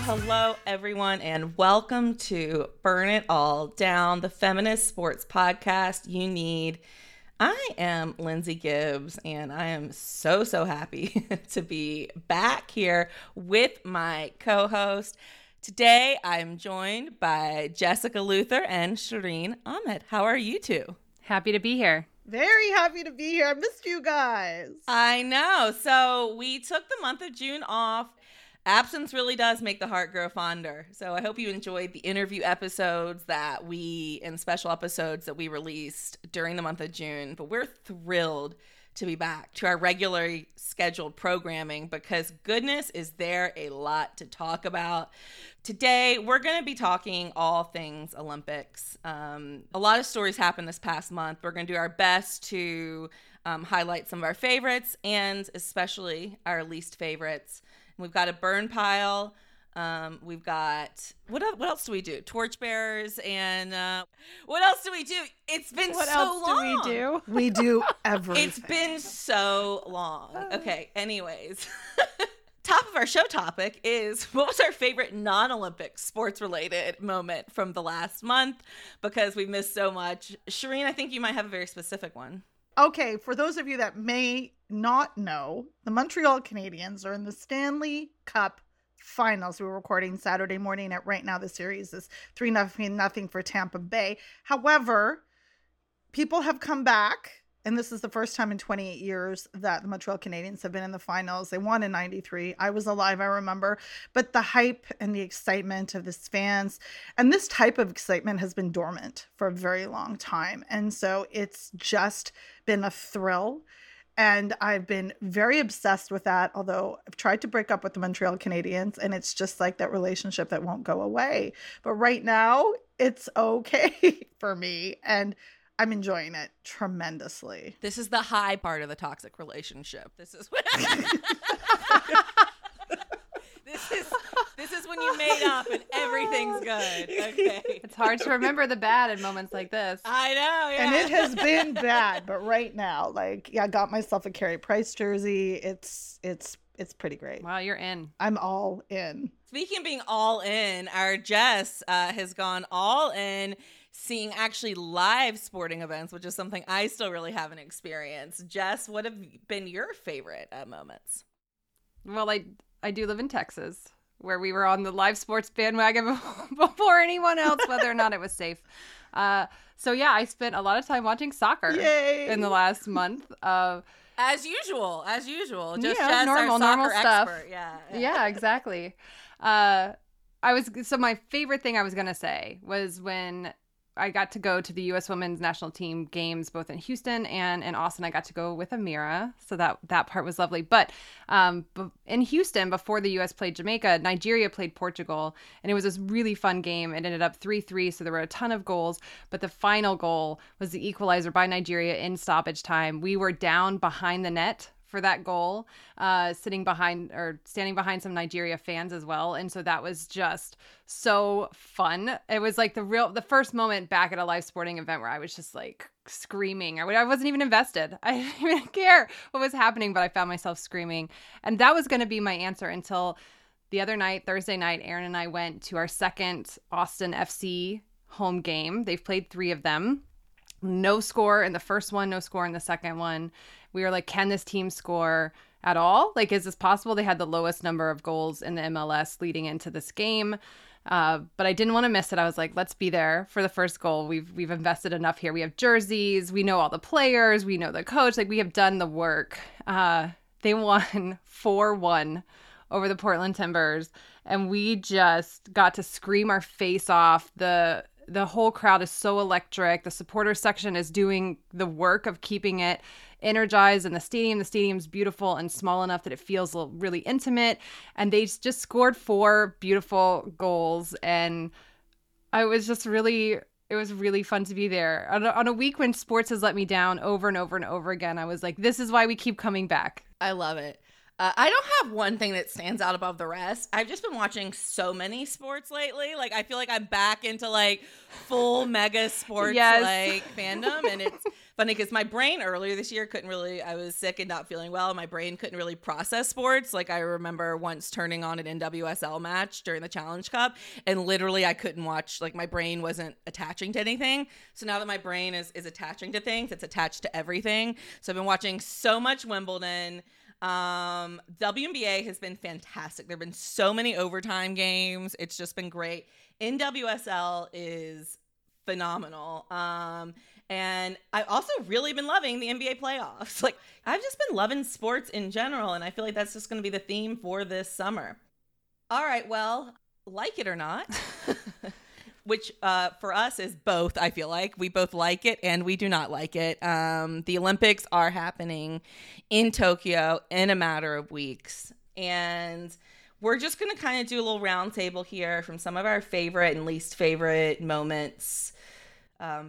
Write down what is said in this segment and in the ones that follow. Hello, everyone, and welcome to Burn It All Down, the feminist sports podcast you need. I am Lindsay Gibbs, and I am so happy to be back here with my co-host. Today, I am joined by Jessica Luther and Shireen Ahmed. How are you two? Happy to be here. Very happy to be here. I missed you guys. I know. So we took the month of June off. Absence really does make the heart grow fonder. So I hope you enjoyed the interview episodes that and special episodes that we released during the month of June. But we're thrilled to be back to our regularly scheduled programming because goodness, is there a lot to talk about. Today, we're going to be talking all things Olympics. A lot of stories happened this past month. We're going to do our best to highlight some of our favorites and especially our least favorites. We've got a burn pile. We've got, what else do we do? Torchbearers and what else do we do? It's been so long. What else do we do? We do everything. It's been so long. Okay, anyways. Top of our show topic is what was our favorite non-Olympic sports-related moment from the last month? Because we missed so much. Shireen, I think you might have a very specific one. Okay, for those of you that may not know, the Montreal Canadiens are in the Stanley Cup Finals. We're recording Saturday morning at right now. The series is 3-0 for Tampa Bay. However, people have come back, and this is the first time in 28 years that the Montreal Canadiens have been in the finals. They won in 93. I was alive, I remember. But the hype and the excitement of the fans, and this type of excitement has been dormant for a very long time. And so it's just been a thrill. And I've been very obsessed with that, although I've tried to break up with the Montreal Canadiens, and it's just like that relationship that won't go away. But right now, it's okay for me, and I'm enjoying it tremendously. This is the high part of the toxic relationship. This is what... This is when you made up and everything's good. Okay. It's hard to remember the bad in moments like this. I know, yeah. And it has been bad, but right now, I got myself a Carey Price jersey. It's pretty great. Wow, you're in. I'm all in. Speaking of being all in, our Jess has gone all in seeing actually live sporting events, which is something I still really haven't experienced. Jess, what have been your favorite moments? Well, I do live in Texas, where we were on the live sports bandwagon before anyone else, whether or not it was safe. So I spent a lot of time watching soccer. Yay. In the last month. As usual. Just yeah, normal stuff. Expert. Yeah, exactly. So my favorite thing I was going to say was when I got to go to the U.S. Women's National Team games, both in Houston and in Austin. I got to go with Amira, so that part was lovely. But in Houston, before the U.S. played Jamaica, Nigeria played Portugal, and it was this really fun game. It ended up 3-3, so there were a ton of goals. But the final goal was the equalizer by Nigeria in stoppage time. We were down behind the net for that goal, standing behind some Nigeria fans as well. And so that was just so fun. It was like the first moment back at a live sporting event where I was just like screaming. I wasn't even invested. I didn't even care what was happening, but I found myself screaming. And that was going to be my answer until the other night, Thursday night, Aaron and I went to our second Austin FC home game. They've played 3 of them. No score in the first one, no score in the second one. We were like, can this team score at all? Like, is this possible? They had the lowest number of goals in the MLS leading into this game. But I didn't want to miss it. I was like, let's be there for the first goal. We've invested enough here. We have jerseys. We know all the players. We know the coach. Like, we have done the work. They won 4-1 over the Portland Timbers. And we just got to scream our face off. The whole crowd is so electric. The supporter section is doing the work of keeping it energized. And the stadium's beautiful and small enough that it feels really intimate. And they just scored 4 beautiful goals. And it was really fun to be there. On a week when sports has let me down over and over and over again, I was like, this is why we keep coming back. I love it. I don't have one thing that stands out above the rest. I've just been watching so many sports lately. Like, I feel like I'm back into, like, full mega sports, yes, like, fandom. And it's funny because my brain earlier this year couldn't really – I was sick and not feeling well. My brain couldn't really process sports. Like, I remember once turning on an NWSL match during the Challenge Cup, and literally I couldn't watch. Like, my brain wasn't attaching to anything. So now that my brain is attaching to things, it's attached to everything. So I've been watching so much Wimbledon. WNBA has been fantastic. There have been so many overtime games. It's just been great. NWSL is phenomenal. And I've also really been loving the NBA playoffs. Like, I've just been loving sports in general, and I feel like that's just going to be the theme for this summer. All right, well, like it or not, which for us is both, I feel like. We both like it and we do not like it. The Olympics are happening in Tokyo in a matter of weeks. And we're just going to kind of do a little roundtable here from some of our favorite and least favorite moments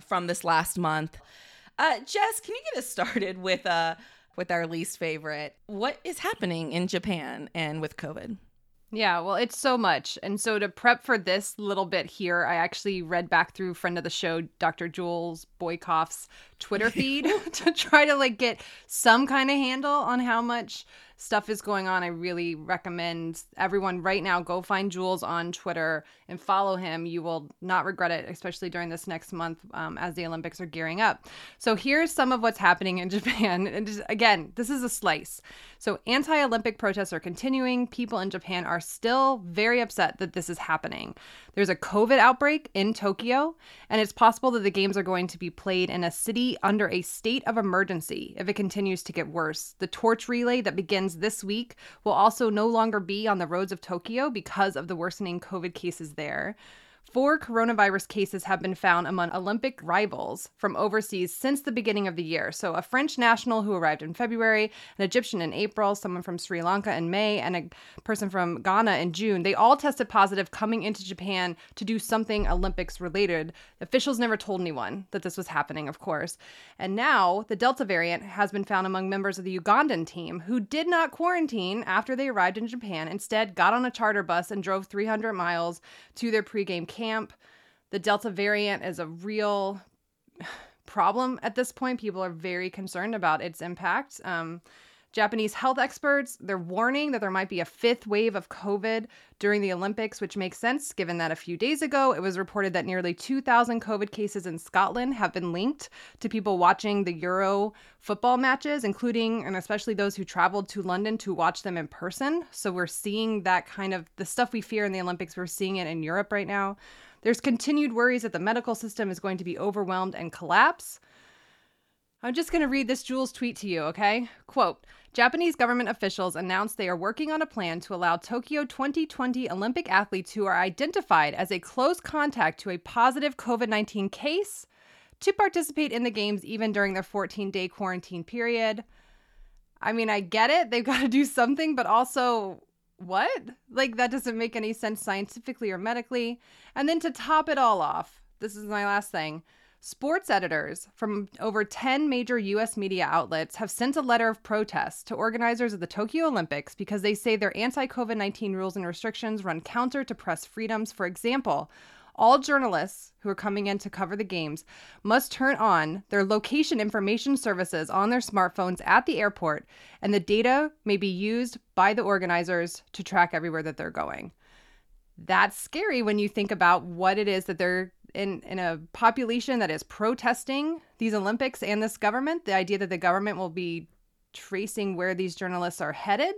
from this last month. Jess, can you get us started with our least favorite? What is happening in Japan and with COVID? Yeah, well, it's so much. And so to prep for this little bit here, I actually read back through friend of the show, Dr. Jules Boykoff's Twitter feed to try to like get some kind of handle on how much stuff is going on. I really recommend everyone right now, go find Jules on Twitter and follow him. You will not regret it, especially during this next month as the Olympics are gearing up. So here's some of what's happening in Japan. And just, again, this is a slice. So anti-Olympic protests are continuing. People in Japan are still very upset that this is happening. There's a COVID outbreak in Tokyo, and it's possible that the games are going to be played in a city under a state of emergency if it continues to get worse. The torch relay that begins this week will also no longer be on the roads of Tokyo because of the worsening COVID cases there. 4 coronavirus cases have been found among Olympic rivals from overseas since the beginning of the year. So a French national who arrived in February, an Egyptian in April, someone from Sri Lanka in May, and a person from Ghana in June. They all tested positive coming into Japan to do something Olympics related. Officials never told anyone that this was happening, of course. And now the Delta variant has been found among members of the Ugandan team who did not quarantine after they arrived in Japan, instead got on a charter bus and drove 300 miles to their pregame camp. The Delta variant is a real problem at this point. People are very concerned about its impact. Japanese health experts, they're warning that there might be a 5th wave of COVID during the Olympics, which makes sense given that a few days ago it was reported that nearly 2,000 COVID cases in Scotland have been linked to people watching the Euro football matches, including and especially those who traveled to London to watch them in person. So we're seeing that kind of the stuff we fear in the Olympics, we're seeing it in Europe right now. There's continued worries that the medical system is going to be overwhelmed and collapse. I'm just going to read this Jules tweet to you, okay? Quote, Japanese government officials announced they are working on a plan to allow Tokyo 2020 Olympic athletes who are identified as a close contact to a positive COVID-19 case to participate in the games even during their 14-day quarantine period. I mean, I get it. They've got to do something, but also, what? Like, that doesn't make any sense scientifically or medically. And then to top it all off, this is my last thing. Sports editors from over 10 major U.S. media outlets have sent a letter of protest to organizers of the Tokyo Olympics because they say their anti-COVID-19 rules and restrictions run counter to press freedoms. For example, all journalists who are coming in to cover the games must turn on their location information services on their smartphones at the airport, and the data may be used by the organizers to track everywhere that they're going. That's scary when you think about what it is that they're in a population that is protesting these Olympics and this government. The idea that the government will be tracing where these journalists are headed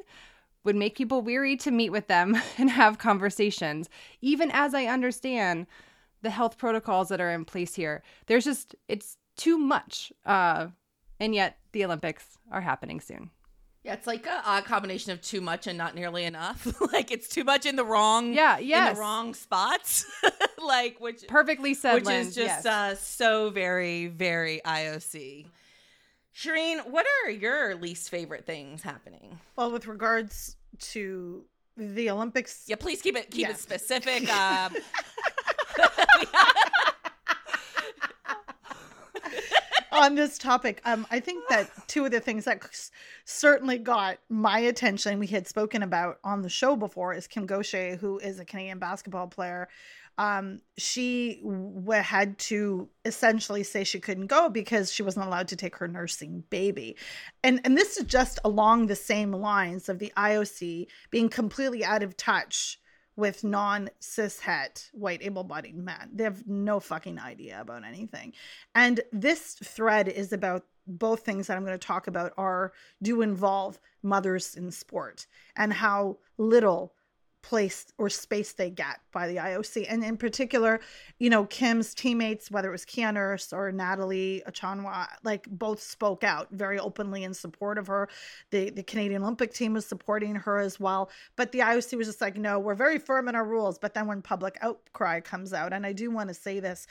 would make people weary to meet with them and have conversations, even as I understand the health protocols that are in place here. There's just, it's too much. And yet the Olympics are happening soon. Yeah, it's like a combination of too much and not nearly enough. Like, it's too much in the wrong, in the wrong spots. Like, which perfectly said, which Lynn, is just yes. So very, very IOC. Shireen, what are your least favorite things happening? Well, with regards to the Olympics, yeah, please keep it specific. on this topic, I think that two of the things that certainly got my attention, we had spoken about on the show before, is Kim Gaucher, who is a Canadian basketball player. She had to essentially say she couldn't go because she wasn't allowed to take her nursing baby. And this is just along the same lines of the IOC being completely out of touch with non-cishet white able-bodied men. They have no fucking idea about anything. And this thread is about both things that I'm going to talk about do involve mothers in sport and how little place or space they get by the IOC. And in particular, you know, Kim's teammates, whether it was Kia Nurse or Natalie Achonwa, like both spoke out very openly in support of her. The Canadian Olympic team was supporting her as well. But the IOC was just like, no, we're very firm in our rules. But then when public outcry comes out, and I do want to say this,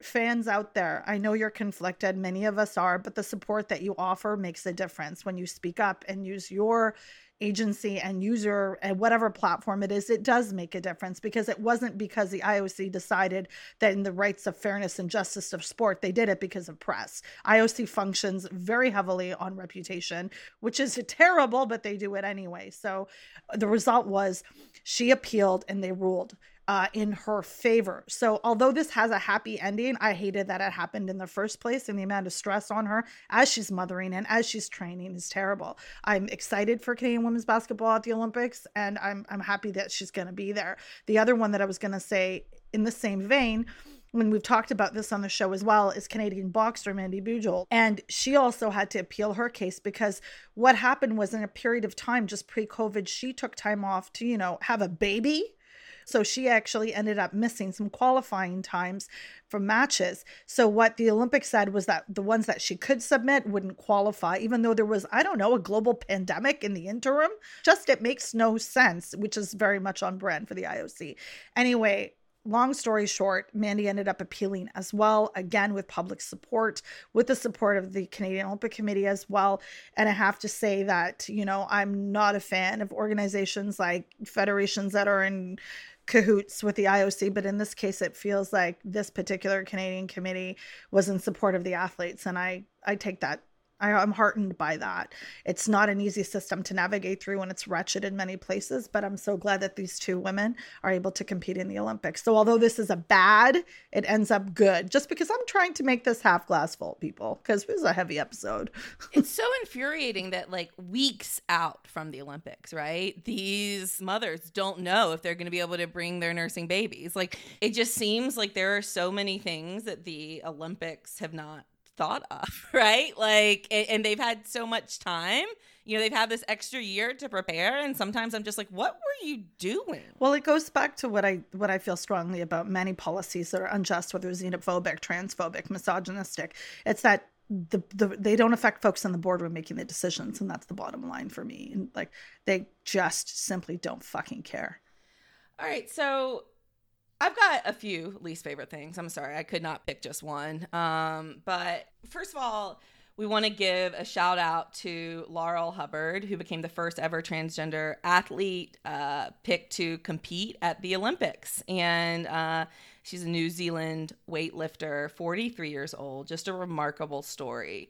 fans out there, I know you're conflicted. Many of us are, but the support that you offer makes a difference when you speak up and use your agency and user and whatever platform it is. It does make a difference, because it wasn't because the IOC decided that in the rights of fairness and justice of sport, they did it because of press. IOC functions very heavily on reputation, which is terrible, but they do it anyway. So the result was she appealed and they ruled in her favor. So although this has a happy ending, I hated that it happened in the first place, and the amount of stress on her as she's mothering and as she's training is terrible. I'm excited for Canadian women's basketball at the Olympics, and I'm happy that she's going to be there. The other one that I was going to say in the same vein, when we've talked about this on the show as well, is Canadian boxer Mandy Bujold. And she also had to appeal her case, because what happened was, in a period of time just pre-COVID, she took time off to, you know, have a baby. So she actually ended up missing some qualifying times for matches. So what the Olympics said was that the ones that she could submit wouldn't qualify, even though there was, I don't know, a global pandemic in the interim. Just, it makes no sense, which is very much on brand for the IOC. Anyway, long story short, Mandy ended up appealing as well, again, with public support, with the support of the Canadian Olympic Committee as well. And I have to say that, you know, I'm not a fan of organizations like federations that are in cahoots with the IOC, but in this case, it feels like this particular Canadian committee was in support of the athletes. And I take that. I'm heartened by that. It's not an easy system to navigate through, and it's wretched in many places, but I'm so glad that these two women are able to compete in the Olympics. So although this is a bad, it ends up good, just because I'm trying to make this half glass full, people, because this is a heavy episode. It's so infuriating that, like, weeks out from the Olympics, right, these mothers don't know if they're going to be able to bring their nursing babies. Like, it just seems like there are so many things that the Olympics have not thought of, right? Like, and they've had so much time, you know, they've had this extra year to prepare. And sometimes I'm just like, what were you doing? Well, it goes back to what I feel strongly about many policies that are unjust, whether it's xenophobic, transphobic, misogynistic. It's that they don't affect folks in the boardroom making the decisions. And that's the bottom line for me. And, like, they just simply don't fucking care. All right. So I've got a few least favorite things. I'm sorry, I could not pick just one. But first of all, we want to give a shout out to Laurel Hubbard, who became the first ever transgender athlete picked to compete at the Olympics. And she's a New Zealand weightlifter, 43 years old, just a remarkable story.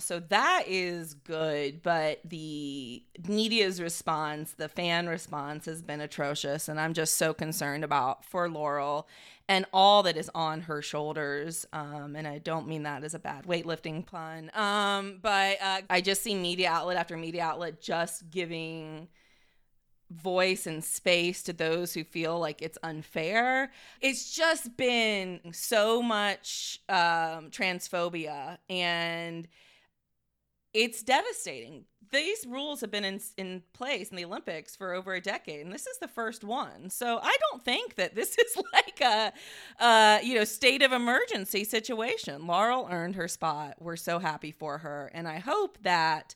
So that is good, but the media's response, the fan response, has been atrocious. And I'm just so concerned for Laurel and all that is on her shoulders. And I don't mean that as a bad weightlifting pun. But I just see media outlet after media outlet just giving voice and space to those who feel like it's unfair. It's just been so much transphobia, and it's devastating. These rules have been in place in the Olympics for over a decade, and this is the first one. So I don't think that this is like a state of emergency situation. Laurel earned her spot. We're so happy for her, and I hope that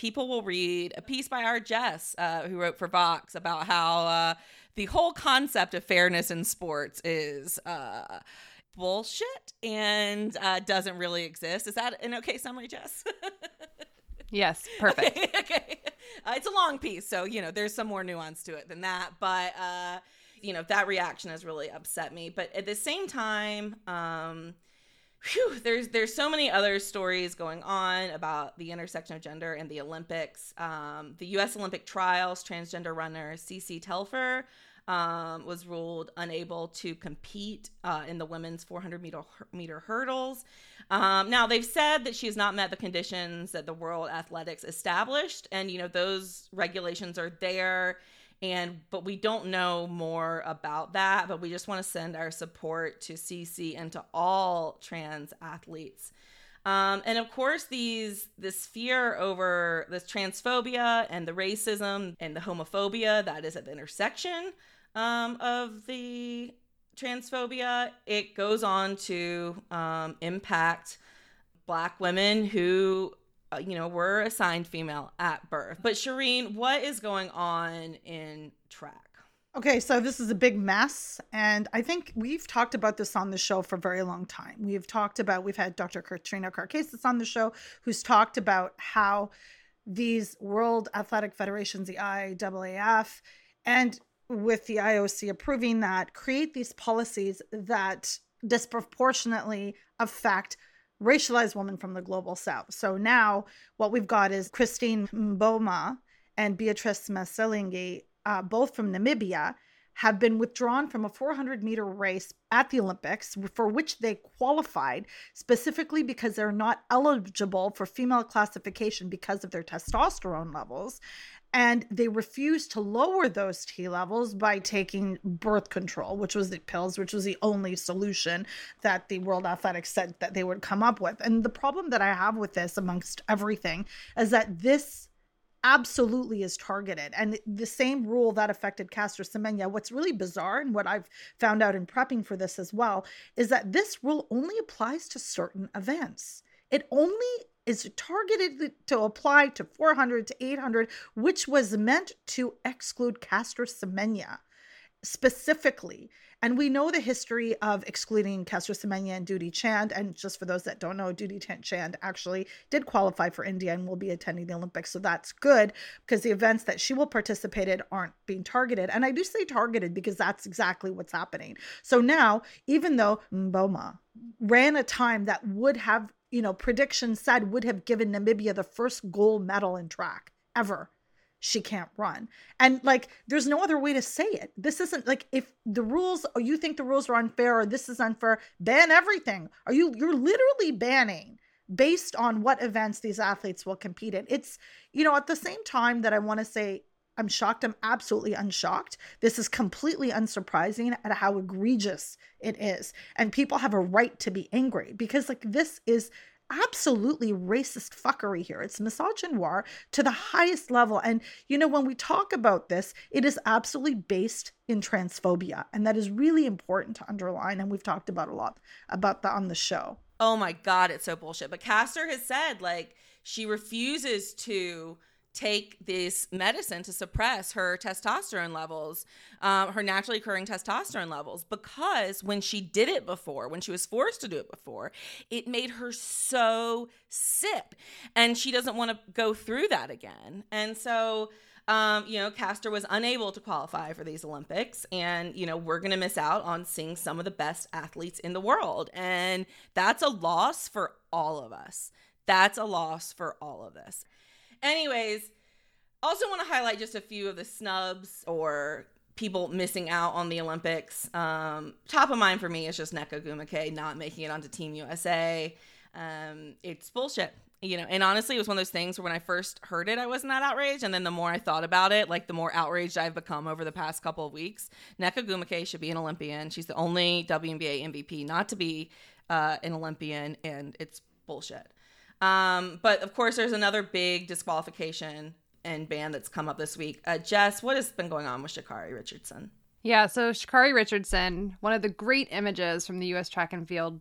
people will read a piece by our Jess, who wrote for Vox, about how the whole concept of fairness in sports is bullshit and doesn't really exist. Is that an okay summary, Jess? Yes, perfect. Okay. It's a long piece, so, you know, there's some more nuance to it than that. But, that reaction has really upset me. But at the same time, Whew, there's so many other stories going on about the intersection of gender and the Olympics. The U.S. Olympic trials transgender runner CeCe Telfer was ruled unable to compete in the women's 400-meter hurdles. Now, they've said that she has not met the conditions that the World Athletics established, and, you know, those regulations are there, but we don't know more about that, but we just want to send our support to CeCe and to all trans athletes. And of course, this fear over this transphobia and the racism and the homophobia that is at the intersection of the transphobia, it goes on to impact Black women who were assigned female at birth. But Shireen, what is going on in track? Okay, so this is a big mess. And I think we've talked about this on the show for a very long time. We've had Dr. Katrina Karkasis on the show, who's talked about how these World Athletic Federations, the IAAF, and with the IOC approving that, create these policies that disproportionately affect racialized women from the global south. So now what we've got is Christine Mboma and Beatrice Masilingi, both from Namibia, have been withdrawn from a 400-meter race at the Olympics for which they qualified specifically because they're not eligible for female classification because of their testosterone levels. And they refused to lower those T levels by taking birth control, which was the pills, which was the only solution that the World Athletics said that they would come up with. And the problem that I have with this, amongst everything, is that this absolutely is targeted. And the same rule that affected Castor Semenya, what's really bizarre and what I've found out in prepping for this as well, is that this rule only applies to certain events. It only is targeted to apply to 400 to 800, which was meant to exclude Castor Semenya specifically. And we know the history of excluding Castor Semenya and Dutee Chand. And just for those that don't know, Dutee Chand actually did qualify for India and will be attending the Olympics. So that's good, because the events that she will participate in aren't being targeted. And I do say targeted because that's exactly what's happening. So now, even though Mboma ran a time that would have, predictions said would have given Namibia the first gold medal in track ever, she can't run. And there's no other way to say it. This isn't if the rules, or you think the rules are unfair, or this is unfair, ban everything. You're literally banning based on what events these athletes will compete in. It's, at the same time that I want to say I'm shocked, I'm absolutely unshocked. This is completely unsurprising at how egregious it is. And people have a right to be angry because this is absolutely racist fuckery here. It's misogynoir to the highest level. And, when we talk about this, it is absolutely based in transphobia. And that is really important to underline. And we've talked about a lot about that on the show. Oh my God, it's so bullshit. But Castor has said, she refuses to take this medicine to suppress her testosterone levels, her naturally occurring testosterone levels, because when she did it before, when she was forced to do it before, it made her so sick, and she doesn't want to go through that again. And so, Castor was unable to qualify for these Olympics, and, we're going to miss out on seeing some of the best athletes in the world. And that's a loss for all of us. That's a loss for all of us. Anyways, also want to highlight just a few of the snubs or people missing out on the Olympics. Top of mind for me is just Nneka Ogwumike not making it onto Team USA. It's bullshit, And honestly, it was one of those things where when I first heard it, I wasn't that outraged. And then the more I thought about it, the more outraged I've become over the past couple of weeks. Nneka Ogwumike should be an Olympian. She's the only WNBA MVP not to be an Olympian, and it's bullshit. But of course, there's another big disqualification and ban that's come up this week. Jess, what has been going on with Sha'Carri Richardson? Yeah, so Sha'Carri Richardson, one of the great images from the U.S. track and field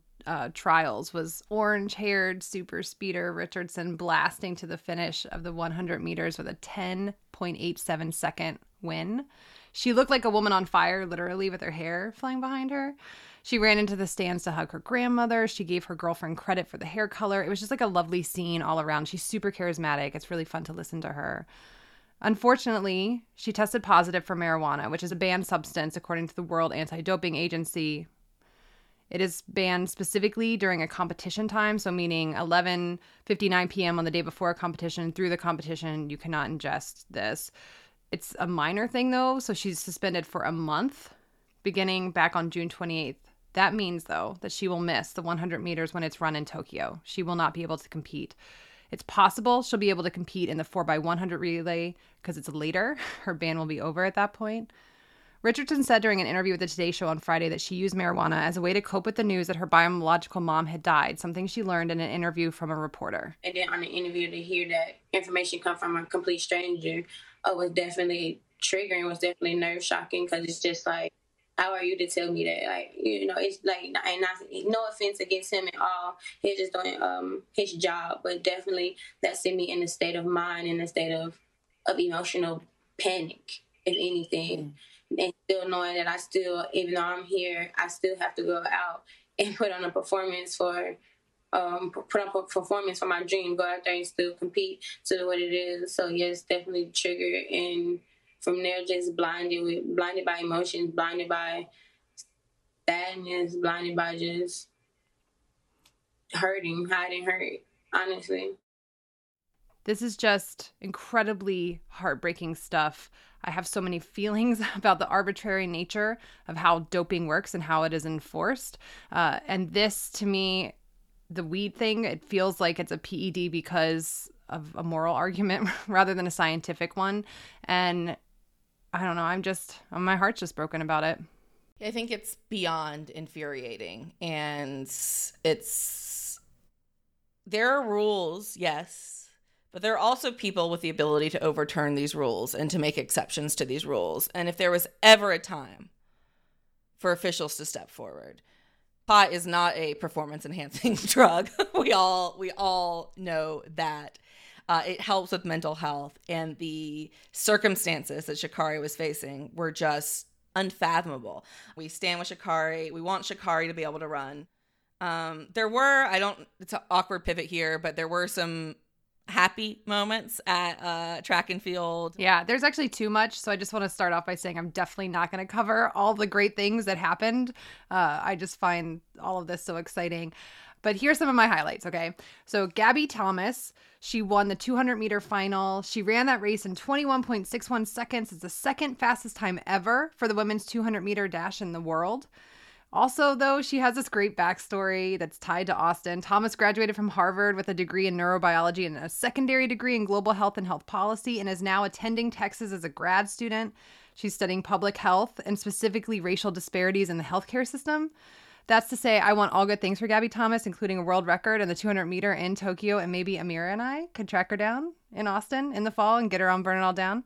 trials was orange-haired super speeder Richardson blasting to the finish of the 100 meters with a 10.87-second win. She looked like a woman on fire, literally, with her hair flying behind her. She ran into the stands to hug her grandmother. She gave her girlfriend credit for the hair color. It was just a lovely scene all around. She's super charismatic. It's really fun to listen to her. Unfortunately, she tested positive for marijuana, which is a banned substance according to the World Anti-Doping Agency. It is banned specifically during a competition time, so meaning 11:59 p.m. on the day before a competition through the competition, you cannot ingest this. It's a minor thing, though, so she's suspended for a month, beginning back on June 28th. That means, though, that she will miss the 100 meters when it's run in Tokyo. She will not be able to compete. It's possible she'll be able to compete in the 4x100 relay because it's later. Her ban will be over at that point. Richardson said during an interview with the Today Show on Friday that she used marijuana as a way to cope with the news that her biological mom had died, something she learned in an interview from a reporter. And then on the interview, to hear that information come from a complete stranger was definitely triggering, was definitely nerve-shocking, because it's just like, how are you to tell me that? Like, you know, it's like, and no offense against him at all. He's just doing his job, but definitely that sent me in a state of mind, in a state of emotional panic, if anything. Mm-hmm. And still knowing that I still, even though I'm here, I still have to go out and put on a performance for my dream, go out there and still compete to what it is. So yes, definitely triggered, and from there just blinded by emotions, blinded by sadness, blinded by just hurting, hiding hurt, honestly. This is just incredibly heartbreaking stuff. I have so many feelings about the arbitrary nature of how doping works and how it is enforced. And this, to me, the weed thing, it feels like it's a PED because of a moral argument rather than a scientific one. And I don't know, my heart's just broken about it. I think it's beyond infuriating. And there are rules, yes. But there are also people with the ability to overturn these rules and to make exceptions to these rules. And if there was ever a time for officials to step forward, pot is not a performance-enhancing drug. We all know that. It helps with mental health. And the circumstances that Sha'Carri was facing were just unfathomable. We stand with Sha'Carri. We want Sha'Carri to be able to run. It's an awkward pivot here, but there were some happy moments at track and field. Yeah, there's actually too much. So I just want to start off by saying I'm definitely not going to cover all the great things that happened. I just find all of this so exciting. But here's some of my highlights, okay? So Gabby Thomas, she won the 200-meter final. She ran that race in 21.61 seconds. It's the second fastest time ever for the women's 200-meter dash in the world. Also, though, she has this great backstory that's tied to Austin. Thomas graduated from Harvard with a degree in neurobiology and a secondary degree in global health and health policy, and is now attending Texas as a grad student. She's studying public health and specifically racial disparities in the healthcare system. That's to say, I want all good things for Gabby Thomas, including a world record in the 200-meter in Tokyo, and maybe Amira and I could track her down in Austin in the fall and get her on Burn It All Down.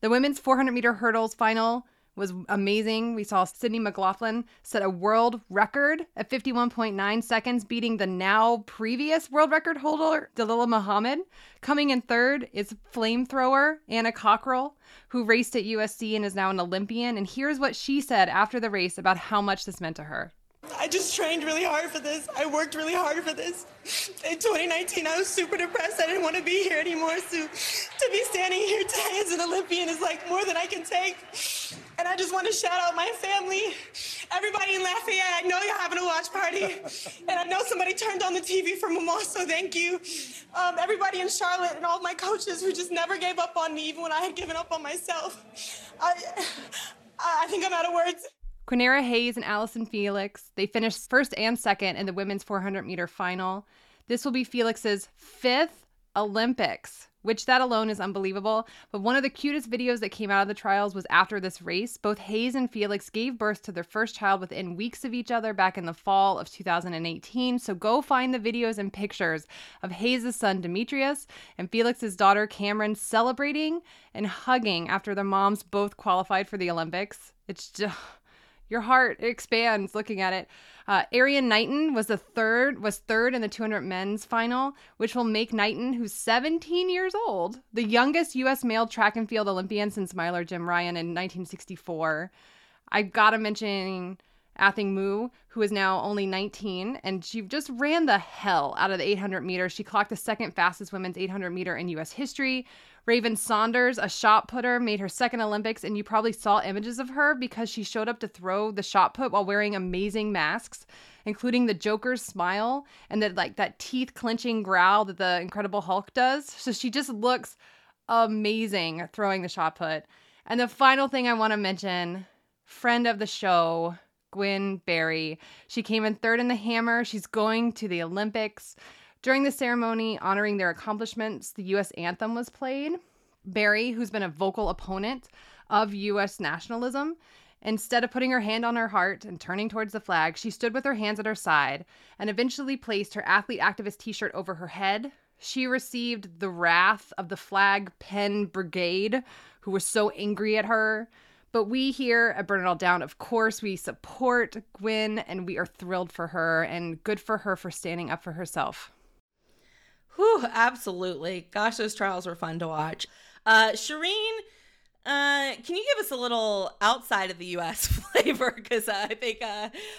The women's 400-meter hurdles final was amazing. We saw Sydney McLaughlin set a world record at 51.9 seconds, beating the now previous world record holder, Dalila Muhammad. Coming in third is flamethrower Anna Cockrell, who raced at USC and is now an Olympian. And here's what she said after the race about how much this meant to her. I just trained really hard for this. I worked really hard for this. In 2019, I was super depressed. I didn't want to be here anymore. So to be standing here today as an Olympian is like more than I can take. And I just want to shout out my family, everybody in Lafayette. I know you're having a watch party. And I know somebody turned on the TV for Mama, so thank you. Everybody in Charlotte and all my coaches who just never gave up on me, even when I had given up on myself. I think I'm out of words. Quinera Hayes and Allison Felix, they finished first and second in the women's 400-meter final. This will be Felix's fifth Olympics, which that alone is unbelievable. But one of the cutest videos that came out of the trials was after this race. Both Hayes and Felix gave birth to their first child within weeks of each other back in the fall of 2018. So go find the videos and pictures of Hayes' son Demetrius and Felix's daughter Cameron celebrating and hugging after their moms both qualified for the Olympics. It's just... your heart expands looking at it. Arian Knighton was third in the 200 men's final, which will make Knighton, who's 17 years old, the youngest U.S. male track and field Olympian since Miler Jim Ryan in 1964. I've got to mention Athingmu, who is now only 19, and she just ran the hell out of the 800 meter. She clocked the second fastest women's 800 meter in U.S. history. Raven Saunders, a shot putter, made her second Olympics, and you probably saw images of her because she showed up to throw the shot put while wearing amazing masks, including the Joker's smile and that teeth clenching growl that the Incredible Hulk does. So she just looks amazing throwing the shot put. And the final thing I want to mention, friend of the show, Gwyn Berry. She came in third in the hammer. She's going to the Olympics. During the ceremony honoring their accomplishments, the U.S. anthem was played. Berry, who's been a vocal opponent of U.S. nationalism, instead of putting her hand on her heart and turning towards the flag, she stood with her hands at her side and eventually placed her athlete activist t-shirt over her head. She received the wrath of the flag pen brigade, who was so angry at her. But we here at Burn It All Down, of course, we support Gwyn, and we are thrilled for her, and good for her for standing up for herself. Whew, absolutely. Gosh, those trials were fun to watch. Shireen, can you give us a little outside of the U.S. flavor? Because I think,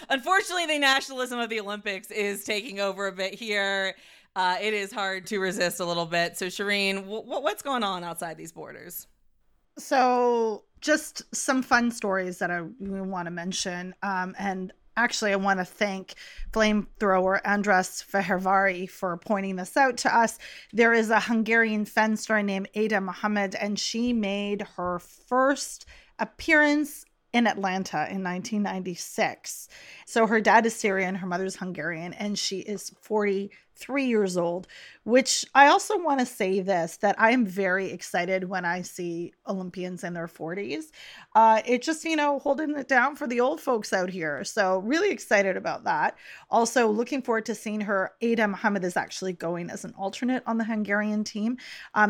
unfortunately, the nationalism of the Olympics is taking over a bit here. It is hard to resist a little bit. So, Shireen, what's going on outside these borders? So, just some fun stories that I want to mention. And actually, I want to thank flamethrower Andras Fehervari for pointing this out to us. There is a Hungarian fencer named Ada Mohamed, and she made her first appearance in Atlanta in 1996. So her dad is Syrian, her mother's Hungarian, and she is 43 years old, which I also want to say this, that I am very excited when I see Olympians in their 40s. It just, holding it down for the old folks out here. So really excited about that. Also looking forward to seeing her. Ada Mohamed is actually going as an alternate on the Hungarian team.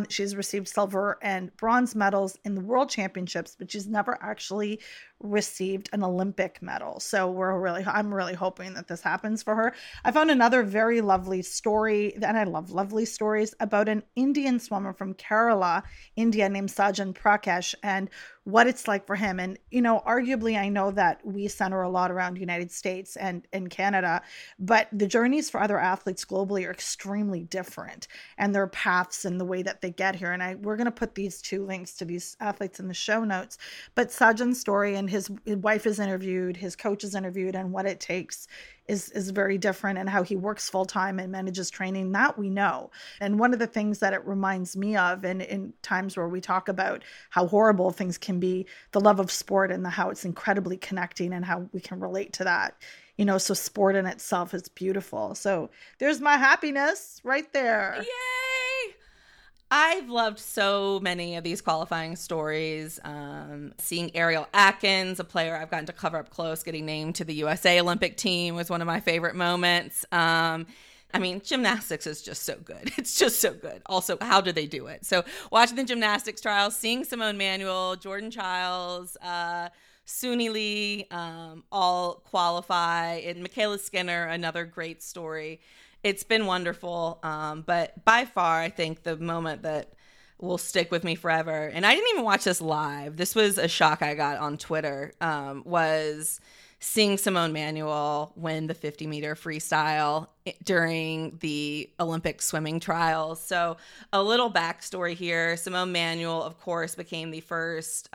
She's received silver and bronze medals in the World Championships, but she's never actually received an Olympic medal. So I'm really hoping that this happens for her. I found another very lovely story, and I love lovely stories, about an Indian swimmer from Kerala, India, named Sajan Prakash, and what it's like for him. And, arguably, I know that we center a lot around the United States and Canada, but the journeys for other athletes globally are extremely different, and their paths and the way that they get here. And we're going to put these two links to these athletes in the show notes. But Sajan's story, and his wife is interviewed, his coach is interviewed, and what it takes is very different, and how he works full-time and manages training, that we know. And one of the things that it reminds me of, and in times where we talk about how horrible things can be, the love of sport and how it's incredibly connecting and how we can relate to that. So sport in itself is beautiful. So there's my happiness right there. Yay! I've loved so many of these qualifying stories. Seeing Ariel Atkins, a player I've gotten to cover up close, getting named to the USA Olympic team was one of my favorite moments. Gymnastics is just so good. It's just so good. Also, how do they do it? So watching the gymnastics trials, seeing Simone Manuel, Jordan Childs, Suni Lee, all qualify, and Michaela Skinner, another great story. It's been wonderful, but by far, I think the moment that will stick with me forever, and I didn't even watch this live. This was a shock I got on Twitter, was seeing Simone Manuel win the 50-meter freestyle during the Olympic swimming trials. So a little backstory here. Simone Manuel, of course, became the first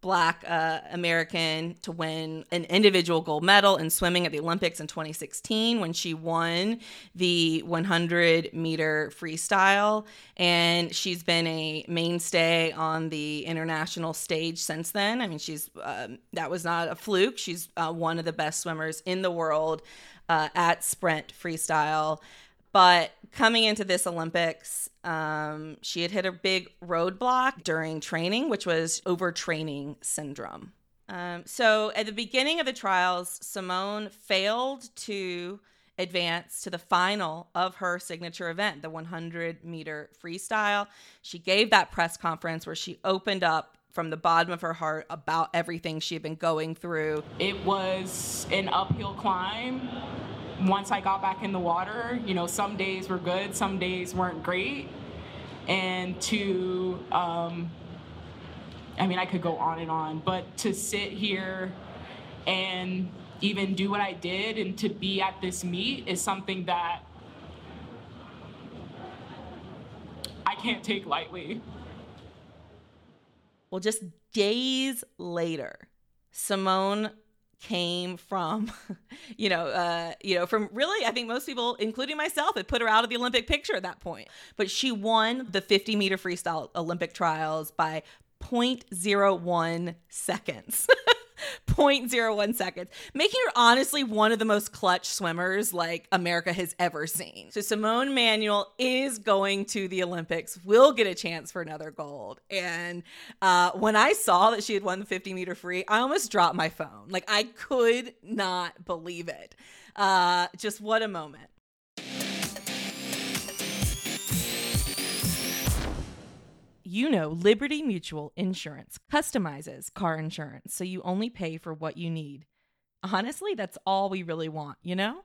Black American to win an individual gold medal in swimming at the Olympics in 2016 when she won the 100-meter freestyle. And she's been a mainstay on the international stage since then. She's that was not a fluke. She's one of the best swimmers in the world at sprint freestyle. But coming into this Olympics, she had hit a big roadblock during training, which was overtraining syndrome. So at the beginning of the trials, Simone failed to advance to the final of her signature event, the 100-meter freestyle. She gave that press conference where she opened up from the bottom of her heart about everything she had been going through. It was an uphill climb. Once I got back in the water, some days were good, some days weren't great. And to, I could go on and on, but to sit here and even do what I did and to be at this meet is something that I can't take lightly. Well, just days later, Simone came from, from really, I think most people, including myself, it put her out of the Olympic picture at that point. But she won the 50-meter freestyle Olympic trials by 0.01 seconds. 0.01 seconds, making her honestly one of the most clutch swimmers like America has ever seen. So Simone Manuel is going to the Olympics, will get a chance for another gold. And when I saw that she had won the 50-meter free, I almost dropped my phone. Like, I could not believe it. Just what a moment. You know, Liberty Mutual Insurance customizes car insurance so you only pay for what you need. Honestly, that's all we really want, you know?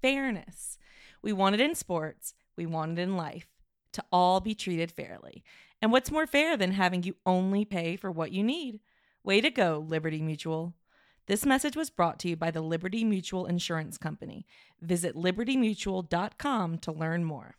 Fairness. We want it in sports. We want it in life. To all be treated fairly. And what's more fair than having you only pay for what you need? Way to go, Liberty Mutual. This message was brought to you by the Liberty Mutual Insurance Company. Visit libertymutual.com to learn more.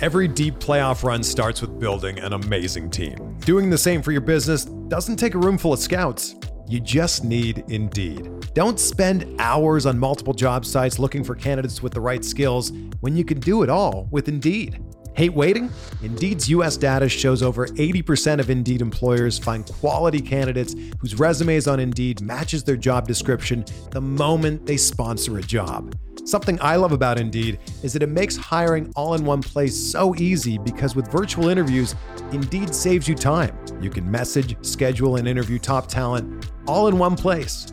Every deep playoff run starts with building an amazing team. Doing the same for your business doesn't take a room full of scouts. You just need Indeed. Don't spend hours on multiple job sites looking for candidates with the right skills when you can do it all with Indeed. Hate waiting? Indeed's U.S. data shows over 80% of Indeed employers find quality candidates whose resumes on Indeed matches their job description the moment they sponsor a job. Something I love about Indeed is that it makes hiring all in one place so easy, because with virtual interviews, Indeed saves you time. You can message, schedule, and interview top talent all in one place.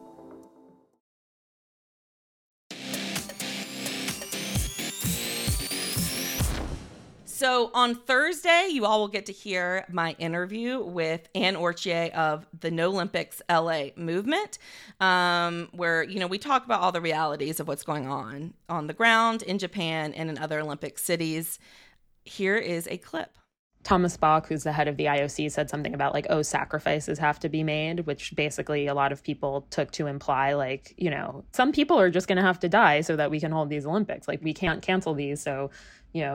So on Thursday, you all will get to hear my interview with Ann Orchier of the No Olympics LA movement, where, we talk about all the realities of what's going on the ground in Japan and in other Olympic cities. Here is a clip. Thomas Bach, who's the head of the IOC, said something about sacrifices have to be made, which basically a lot of people took to imply some people are just going to have to die so that we can hold these Olympics. We can't cancel these. So,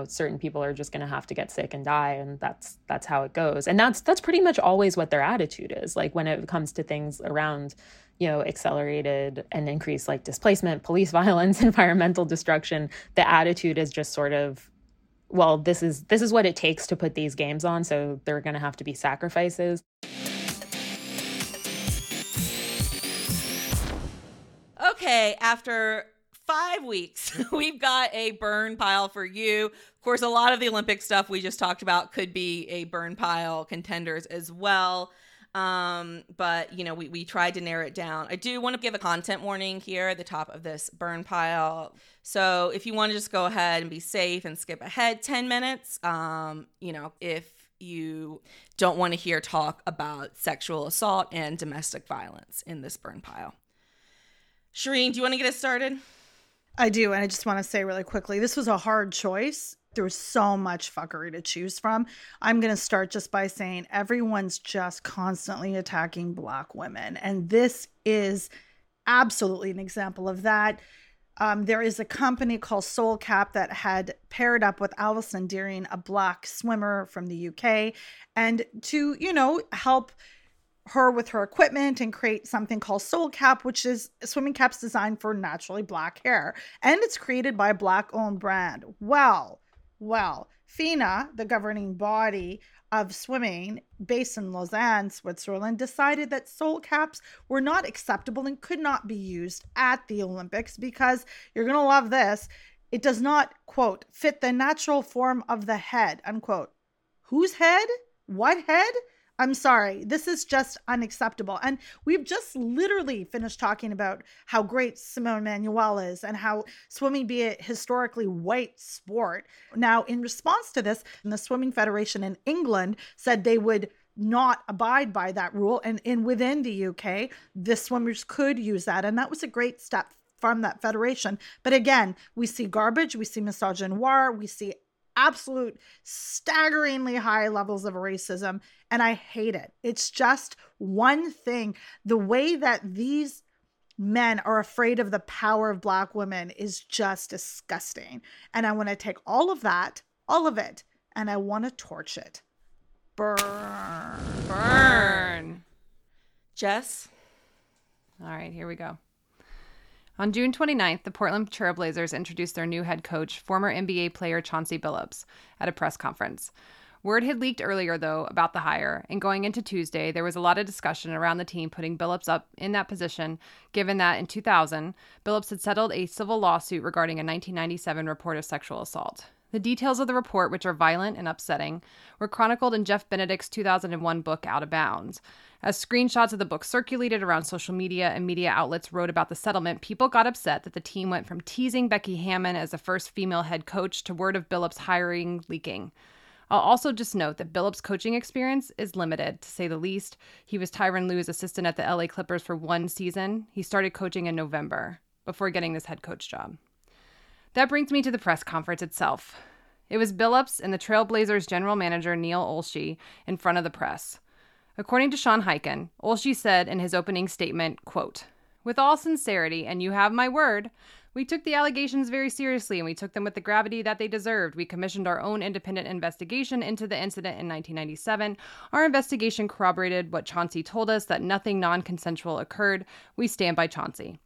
certain people are just going to have to get sick and die. And that's how it goes. And that's pretty much always what their attitude is. When it comes to things around, accelerated and increased displacement, police violence, environmental destruction, the attitude is just sort of, well, this is what it takes to put these games on, so there are going to have to be sacrifices. Okay, after 5 weeks, we've got a burn pile for you. Of course, a lot of the Olympic stuff we just talked about could be a burn pile contenders as well. But, we tried to narrow it down. I do want to give a content warning here at the top of this burn pile. So if you want to just go ahead and be safe and skip ahead 10 minutes, if you don't want to hear talk about sexual assault and domestic violence in this burn pile. Shireen, do you want to get us started? I do. And I just want to say really quickly, this was a hard choice. There was so much fuckery to choose from. I'm going to start just by saying everyone's just constantly attacking Black women. And this is absolutely an example of that. There is a company called Soulcap that had paired up with Alison Deering, a Black swimmer from the UK, and to, help her with her equipment and create something called Soul Cap, which is swimming caps designed for naturally Black hair. And it's created by a Black-owned brand. Well, FINA, the governing body of swimming based in Lausanne, Switzerland, decided that soul caps were not acceptable and could not be used at the Olympics because, you're going to love this, it does not, quote, fit the natural form of the head, unquote. Whose head? What head? I'm sorry. This is just unacceptable. And we've just literally finished talking about how great Simone Manuel is and how swimming, be a historically white sport. Now, in response to this, the Swimming Federation in England said they would not abide by that rule. And within the UK, the swimmers could use that. And that was a great step from that federation. But again, we see garbage, we see misogynoir, we see absolute staggeringly high levels of racism. And I hate it. It's just one thing. The way that these men are afraid of the power of Black women is just disgusting. And I want to take all of that, all of it, and I want to torch it. Burn. Jess? All right, here we go. On June 29th, the Portland Trailblazers introduced their new head coach, former NBA player Chauncey Billups, at a press conference. Word had leaked earlier, though, about the hire, and going into Tuesday, there was a lot of discussion around the team putting Billups up in that position, given that in 2000, Billups had settled a civil lawsuit regarding a 1997 report of sexual assault. The details of the report, which are violent and upsetting, were chronicled in Jeff Benedict's 2001 book, Out of Bounds. As screenshots of the book circulated around social media and media outlets wrote about the settlement, people got upset that the team went from teasing Becky Hammon as the first female head coach to word of Billups' hiring leaking. I'll also just note that Billups' coaching experience is limited, to say the least. He was Tyronn Lue's assistant at the LA Clippers for one season. He started coaching in November, before getting this head coach job. That brings me to the press conference itself. It was Billups and the Trailblazers general manager Neil Olshey in front of the press. According to Sean Hyken, Olshey said in his opening statement, quote, "With all sincerity, and you have my word, we took the allegations very seriously and we took them with the gravity that they deserved. We commissioned our own independent investigation into the incident in 1997. Our investigation corroborated what Chauncey told us, that nothing non-consensual occurred. We stand by Chauncey."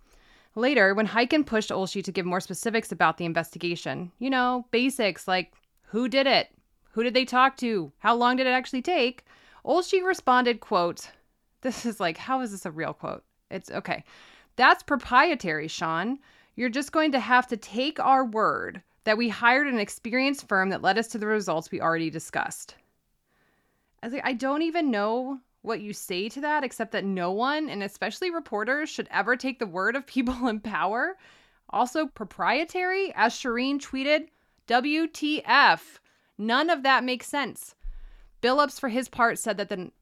Later, when Hyken pushed Olshey to give more specifics about the investigation, you know, basics like who did it, who did they talk to, how long did it actually take, Olshey responded, quote, this is like, how is this a real quote? It's okay. "That's proprietary, Sean. You're just going to have to take our word that we hired an experienced firm that led us to the results we already discussed." I was like, I don't even know what you say to that, except that no one, and especially reporters, should ever take the word of people in power. Also proprietary, as Shireen tweeted, WTF. None of that makes sense. Billups, for his part, said that of the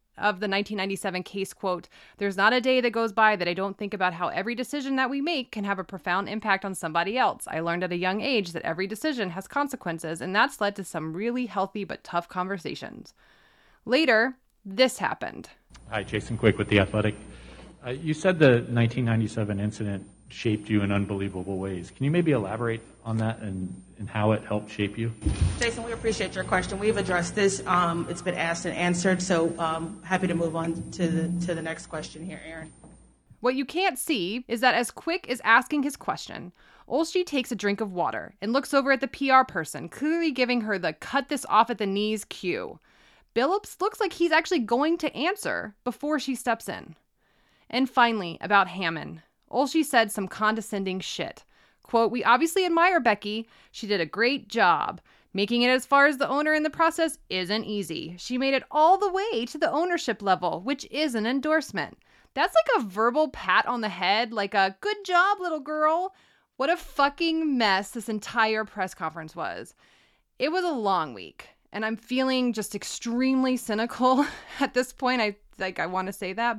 1997 case, quote, "There's not a day that goes by that I don't think about how every decision that we make can have a profound impact on somebody else. I learned at a young age that every decision has consequences, and that's led to some really healthy but tough conversations." Later, this happened. Hi, Jason Quick with The Athletic. You said the 1997 incident shaped you in unbelievable ways. Can you maybe elaborate on that and how it helped shape you? Jason, we appreciate your question. We've addressed this. It's been asked and answered, so happy to move on to the next question here, Aaron. What you can't see is that as Quick is asking his question, Olshey takes a drink of water and looks over at the PR person, clearly giving her the cut this off at the knees cue. Billups looks like he's actually going to answer before she steps in. And finally, about Hammon, Olshey said some condescending shit. Quote, "We obviously admire Becky. She did a great job. Making it as far as the owner in the process isn't easy. She made it all the way to the ownership level, which is an endorsement." That's like a verbal pat on the head, like a good job, little girl. What a fucking mess this entire press conference was. It was a long week. And I'm feeling just extremely cynical at this point. I want to say that.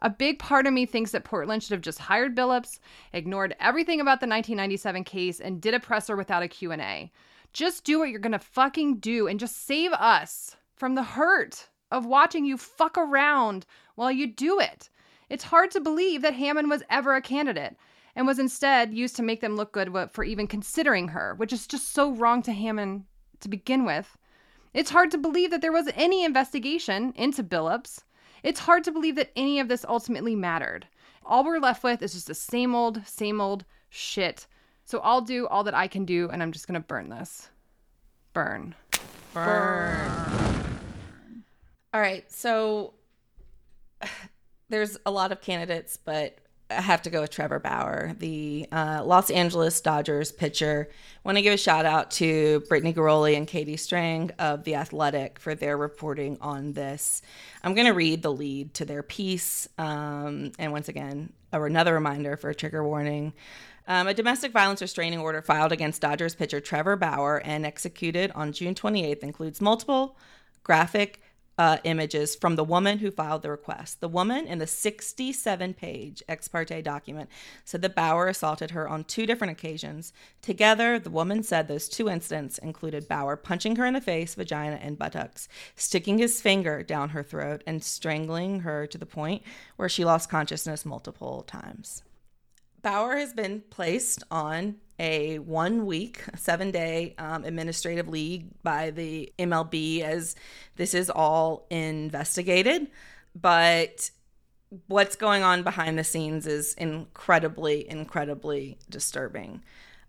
A big part of me thinks that Portland should have just hired Billups, ignored everything about the 1997 case, and did a presser without a Q&A. Just do what you're going to fucking do and just save us from the hurt of watching you fuck around while you do it. It's hard to believe that Hammon was ever a candidate and was instead used to make them look good for even considering her, which is just so wrong to Hammon to begin with. It's hard to believe that there was any investigation into Billups. It's hard to believe that any of this ultimately mattered. All we're left with is just the same old shit. So I'll do all that I can do, and I'm just going to burn this. Burn. Burn. All right, so there's a lot of candidates, but I have to go with Trevor Bauer, the Los Angeles Dodgers pitcher. I want to give a shout out to Brittany Garoli and Katie Strang of The Athletic for their reporting on this. I'm going to read the lead to their piece. And once again, another reminder for a trigger warning. A domestic violence restraining order filed against Dodgers pitcher Trevor Bauer and executed on June 28th includes multiple graphic images from the woman who filed the request. The woman, in the 67-page ex parte document, said that Bauer assaulted her on two different occasions. Together, the woman said those two incidents included Bauer punching her in the face, vagina, and buttocks, sticking his finger down her throat, and strangling her to the point where she lost consciousness multiple times. Bauer has been placed on a 1 week, 7 day administrative leave by the MLB as this is all investigated. But what's going on behind the scenes is incredibly, incredibly disturbing.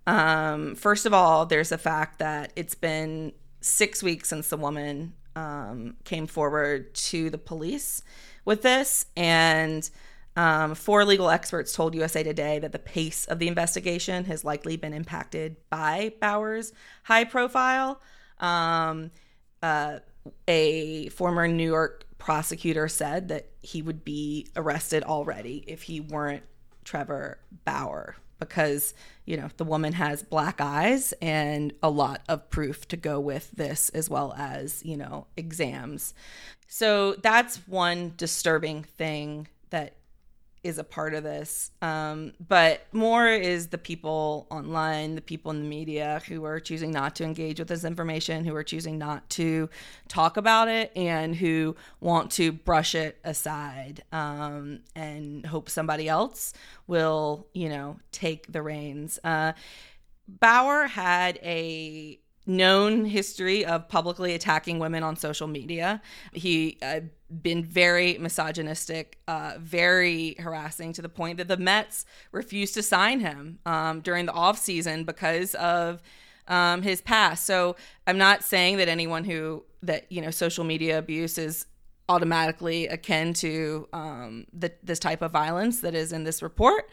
First of all, there's the fact that it's been 6 weeks since the woman came forward to the police with this, and four legal experts told USA Today that the pace of the investigation has likely been impacted by Bauer's high profile. A former New York prosecutor said that he would be arrested already if he weren't Trevor Bauer, because, you know, the woman has black eyes and a lot of proof to go with this, as well as, you know, exams. So that's one disturbing thing that is a part of this. But more is the people online, the people in the media who are choosing not to engage with this information, who are choosing not to talk about it, and who want to brush it aside and hope somebody else will, you know, take the reins. Bauer had a known history of publicly attacking women on social media. He been very misogynistic, very harassing, to the point that the Mets refused to sign him during the offseason because of his past. So I'm not saying that anyone who, that, you know, social media abuse is automatically akin to this type of violence that is in this report.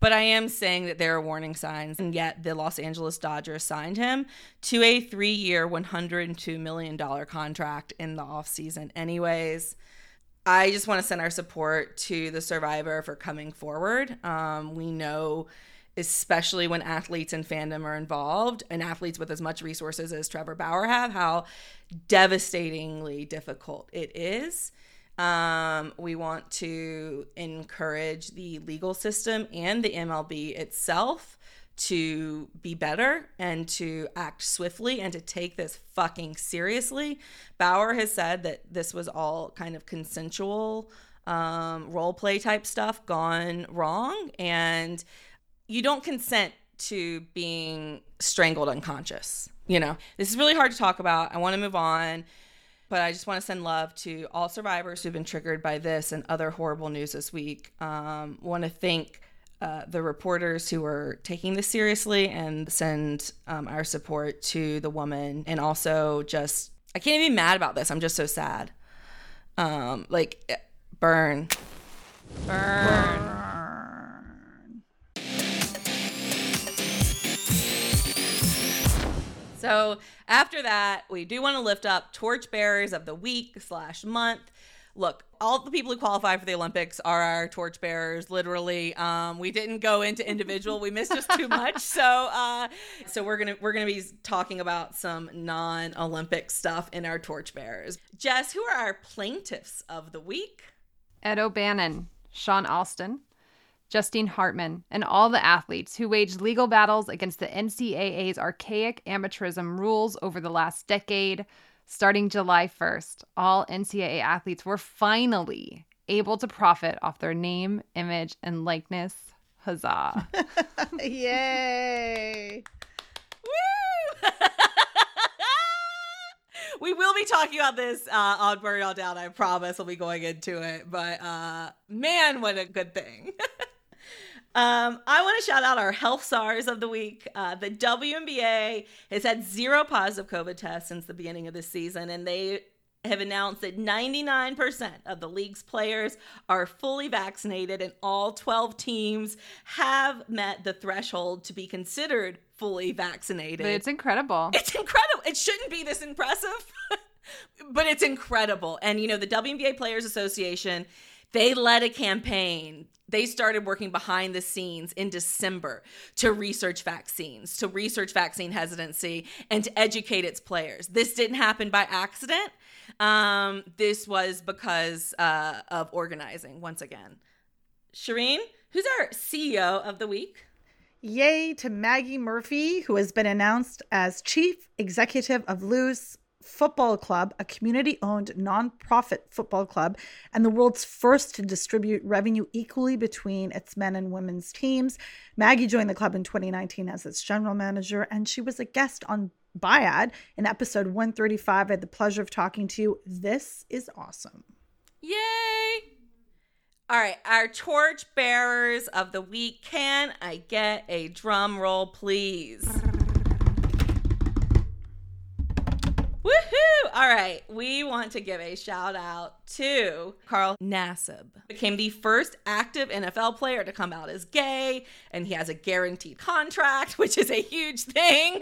But I am saying that there are warning signs, and yet the Los Angeles Dodgers signed him to a 3-year, $102 million contract in the offseason anyways. I just want to send our support to the survivor for coming forward. We know, especially when athletes and fandom are involved, and athletes with as much resources as Trevor Bauer have, how devastatingly difficult it is. We want to encourage the legal system and the MLB itself to be better and to act swiftly and to take this fucking seriously. Bauer has said that this was all kind of consensual role play type stuff gone wrong, and you don't consent to being strangled unconscious. You know, this is really hard to talk about. I want to move on, but I just want to send love to all survivors who've been triggered by this and other horrible news this week. Want to thank the reporters who are taking this seriously, and send our support to the woman. And also, just, I can't even be mad about this. I'm just so sad. Like, burn. Burn. So after that, we do want to lift up torchbearers of the week / month. Look, all the people who qualify for the Olympics are our torchbearers, literally. We didn't go into individual. We missed just too much. So we're gonna be talking about some non-Olympic stuff in our torchbearers. Jess, who are our plaintiffs of the week? Ed O'Bannon, Sean Alston, Justine Hartman, and all the athletes who waged legal battles against the NCAA's archaic amateurism rules over the last decade. Starting July 1st, all NCAA athletes were finally able to profit off their name, image, and likeness. Huzzah. Yay. Woo! We will be talking about this on Burn It All Down, I promise. We'll be going into it. But man, what a good thing. I want to shout out our health stars of the week. The WNBA has had 0 positive COVID tests since the beginning of this season, and they have announced that 99% of the league's players are fully vaccinated, and all 12 teams have met the threshold to be considered fully vaccinated. But it's incredible. It's incredible. It shouldn't be this impressive, but it's incredible. And, you know, the WNBA Players Association, they led a campaign. They started working behind the scenes in December to research vaccines, to research vaccine hesitancy, and to educate its players. This didn't happen by accident. This was because of organizing once again. Shireen, who's our CEO of the week? Yay to Maggie Murphy, who has been announced as chief executive of Loose Football Club, a community-owned nonprofit football club, and the world's first to distribute revenue equally between its men and women's teams. Maggie joined the club in 2019 as its general manager, and she was a guest on Bayad in episode 135. I had the pleasure of talking to you. This is awesome. Yay! All right, our torch bearers of the week. Can I get a drum roll, please? Woohoo! All right, we want to give a shout out to Carl Nassib. Became the first active NFL player to come out as gay, and he has a guaranteed contract, which is a huge thing.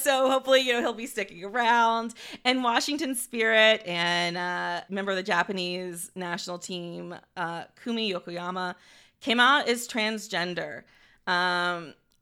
So hopefully, you know, he'll be sticking around. And Washington Spirit and member of the Japanese national team, Kumi Yokoyama, came out as transgender.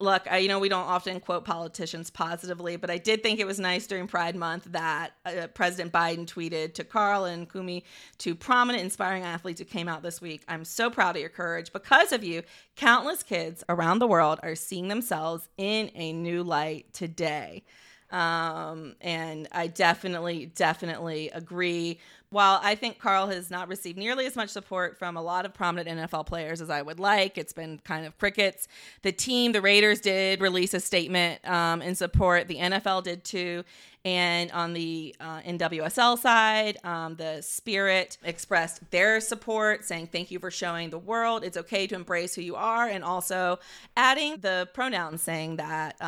Look, I, you know, we don't often quote politicians positively, but I did think it was nice during Pride Month that President Biden tweeted to Carl and Kumi, two prominent, inspiring athletes who came out this week. I'm so proud of your courage. Because of you, countless kids around the world are seeing themselves in a new light today. And I definitely agree. While I think Carl has not received nearly as much support from a lot of prominent NFL players as I would like, it's been kind of crickets. The team, the Raiders, did release a statement in support. The NFL did too. And on the NWSL side, the Spirit expressed their support, saying, thank you for showing the world it's okay to embrace who you are, and also adding the pronouns, saying that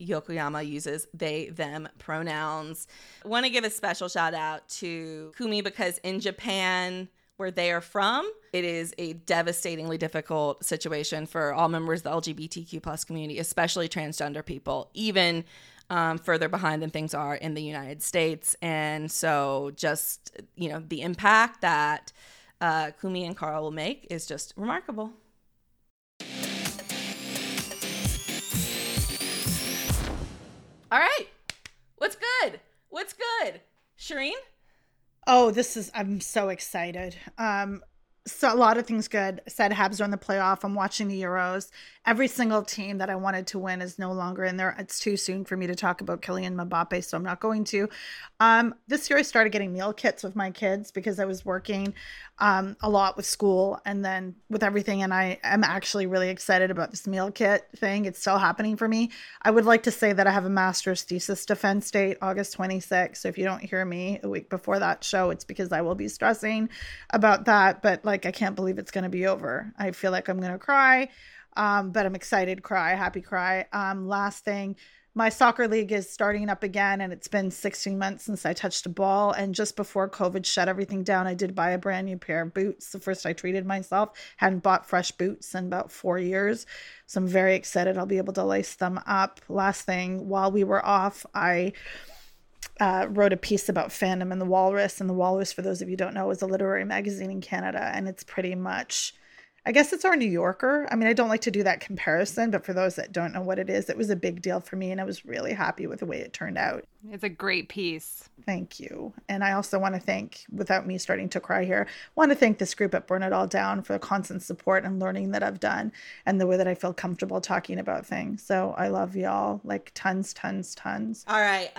Yokoyama uses they, them pronouns. I want to give a special shout out to Kumi because in Japan, where they are from, it is a devastatingly difficult situation for all members of the LGBTQ plus community, especially transgender people, even further behind than things are in the United States. And so just, you know, the impact that Kumi and Carl will make is just remarkable. All right. What's good? What's good? Shireen? Oh, I'm so excited. So a lot of things good. Said Habs are in the playoff. I'm watching the Euros. Every single team that I wanted to win is no longer in there. It's too soon for me to talk about Kylian Mbappe, so I'm not going to. This year I started getting meal kits with my kids because I was working a lot with school and then with everything. And I am actually really excited about this meal kit thing. It's still happening for me. I would like to say that I have a master's thesis defense date, August 26th. So if you don't hear me a week before that show, it's because I will be stressing about that. But like, I can't believe it's going to be over. I feel like I'm going to cry, but I'm excited. Cry, happy cry. Last thing, my soccer league is starting up again, and it's been 16 months since I touched a ball. And just before COVID shut everything down, I did buy a brand new pair of boots. The first I treated myself. Hadn't bought fresh boots in about 4 years. So I'm very excited. I'll be able to lace them up. Last thing, while we were off, I wrote a piece about fandom and the Walrus. And the Walrus, for those of you who don't know, is a literary magazine in Canada. And it's pretty much, I guess it's our New Yorker. I mean, I don't like to do that comparison, but for those that don't know what it is, it was a big deal for me. And I was really happy with the way it turned out. It's a great piece. Thank you. And I also want to thank, without me starting to cry here, want to thank this group at Burn It All Down for the constant support and learning that I've done and the way that I feel comfortable talking about things. So I love y'all, like tons. All right.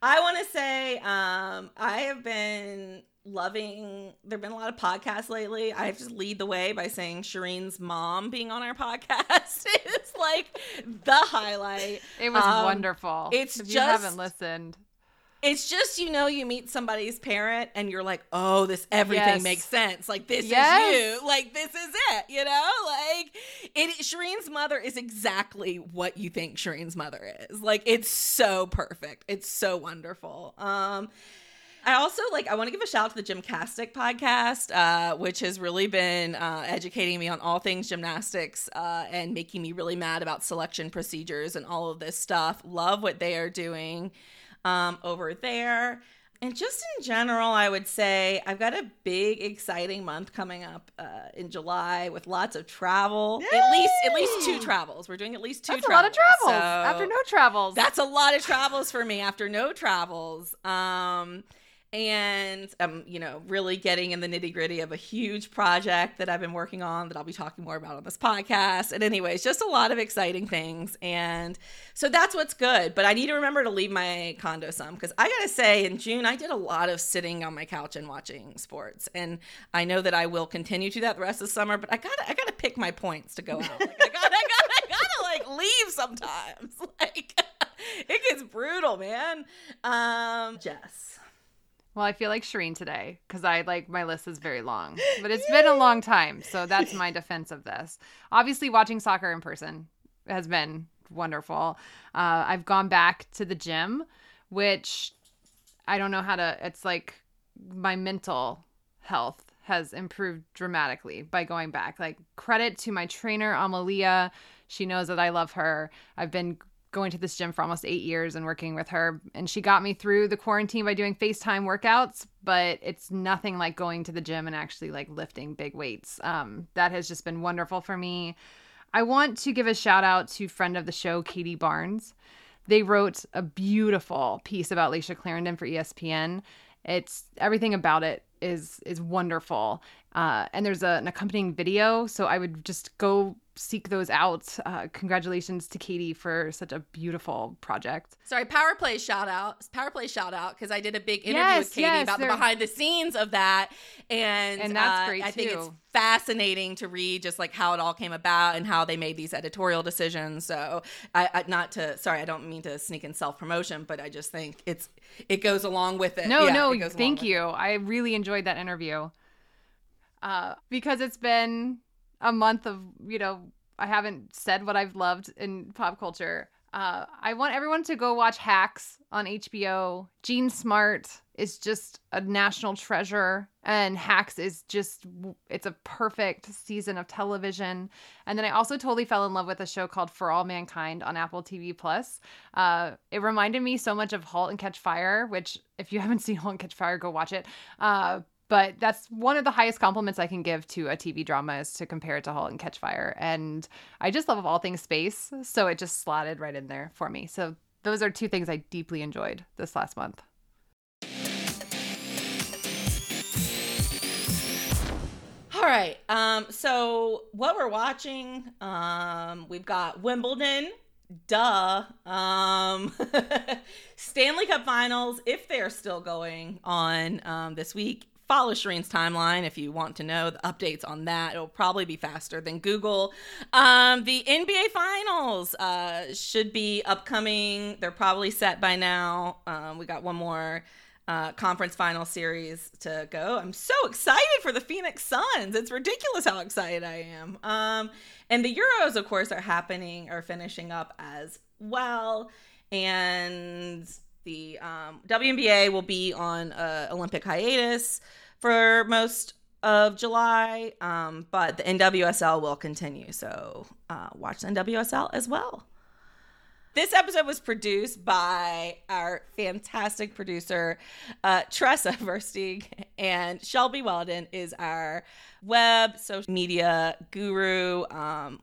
I want to say I have been loving, there have been a lot of podcasts lately. I have to lead the way by saying Shireen's mom being on our podcast is like the highlight. It was wonderful. It's if you haven't listened. It's just, you know, you meet somebody's parent and you're like, oh, this everything makes sense. Like, this is you. Like, this is it, you know? Like, Shireen's mother is exactly what you think Shireen's mother is. Like, it's so perfect. It's so wonderful. I also, I want to give a shout out to the Gymcastic podcast, which has really been educating me on all things gymnastics and making me really mad about selection procedures and all of this stuff. Love what they are doing over there. And just in general, I would say I've got a big, exciting month coming up in July with lots of travel. Yay! At least two travels. We're doing at least two travels. That's a lot of travels after no travels. That's a lot of travels for me after no travels. And I'm, really getting in the nitty gritty of a huge project that I've been working on that I'll be talking more about on this podcast. And anyways, just a lot of exciting things. And so that's what's good. But I need to remember to leave my condo some, because I got to say, in June, I did a lot of sitting on my couch and watching sports. And I know that I will continue to that the rest of the summer, but I gotta pick my points to go out. I gotta leave sometimes. It gets brutal, man. Jess. Well, I feel like Shireen today, because my list is very long, but it's been a long time. So that's my defense of this. Obviously, watching soccer in person has been wonderful. I've gone back to the gym, which I don't know how to, it's like my mental health has improved dramatically by going back. Credit to my trainer, Amalia. She knows that I love her. I've been going to this gym for almost 8 years and working with her. And she got me through the quarantine by doing FaceTime workouts, but it's nothing like going to the gym and actually lifting big weights. That has just been wonderful for me. I want to give a shout out to friend of the show, Katie Barnes. They wrote a beautiful piece about Laisha Clarendon for ESPN. It's everything about it is wonderful. And there's an accompanying video. So I would just go seek those out. Congratulations to Katie for such a beautiful project. Sorry, Power Play shout out, because I did a big interview with Katie about the behind the scenes of that. And that's great, I think it's fascinating to read just how it all came about and how they made these editorial decisions. So I don't mean to sneak in self-promotion, but I just think it goes along with it. No, thank you. I really enjoyed that interview because it's been a month of, I haven't said what I've loved in pop culture. I want everyone to go watch Hacks on HBO. Jean Smart is just a national treasure, and Hacks is just, it's a perfect season of television. And then I also totally fell in love with a show called For All Mankind on Apple TV+. It reminded me so much of Halt and Catch Fire, which if you haven't seen Halt and Catch Fire, go watch it. But that's one of the highest compliments I can give to a TV drama, is to compare it to Halt and Catch Fire. And I just love all things space, so it just slotted right in there for me. So those are two things I deeply enjoyed this last month. All right. So what we're watching, we've got Wimbledon. Duh. Stanley Cup Finals, if they're still going on this week. Follow Shireen's timeline if you want to know the updates on that. It'll probably be faster than Google. The NBA Finals should be upcoming. They're probably set by now. We got one more conference final series to go. I'm so excited for the Phoenix Suns. It's ridiculous how excited I am. And the Euros, of course, are finishing up as well. And the WNBA will be on Olympic hiatus for most of July, but the NWSL will continue. So watch the NWSL as well. This episode was produced by our fantastic producer, Tressa Versteeg, and Shelby Weldon is our web social media guru.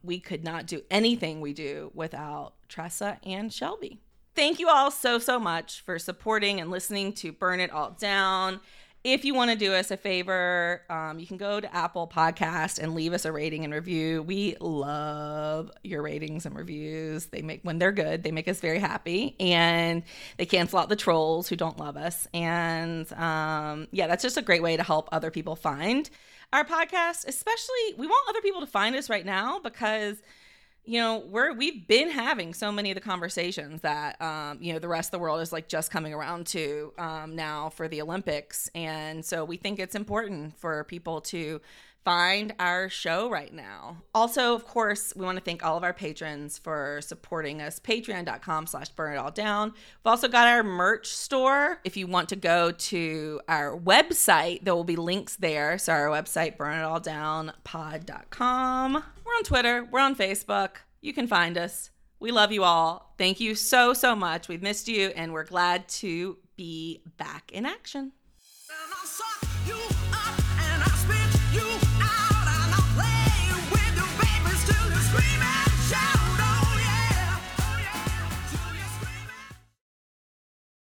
We could not do anything we do without Tressa and Shelby. Thank you all so much for supporting and listening to Burn It All Down. If you want to do us a favor, you can go to Apple Podcast and leave us a rating and review. We love your ratings and reviews. When they're good, they make us very happy, and they cancel out the trolls who don't love us. And that's just a great way to help other people find our podcast. Especially, we want other people to find us right now, because we've been having so many of the conversations that, the rest of the world is just coming around to now for the Olympics. And so we think it's important for people to find our show right now. Also, of course, we want to thank all of our patrons for supporting us. Patreon.com/burnitalldown. We've also got our merch store. If you want to go to our website, there will be links there. So our website, burnitalldownpod.com. We're on Twitter. We're on Facebook. You can find us. We love you all. Thank you so, so much. We've missed you, and we're glad to be back in action. And I saw you.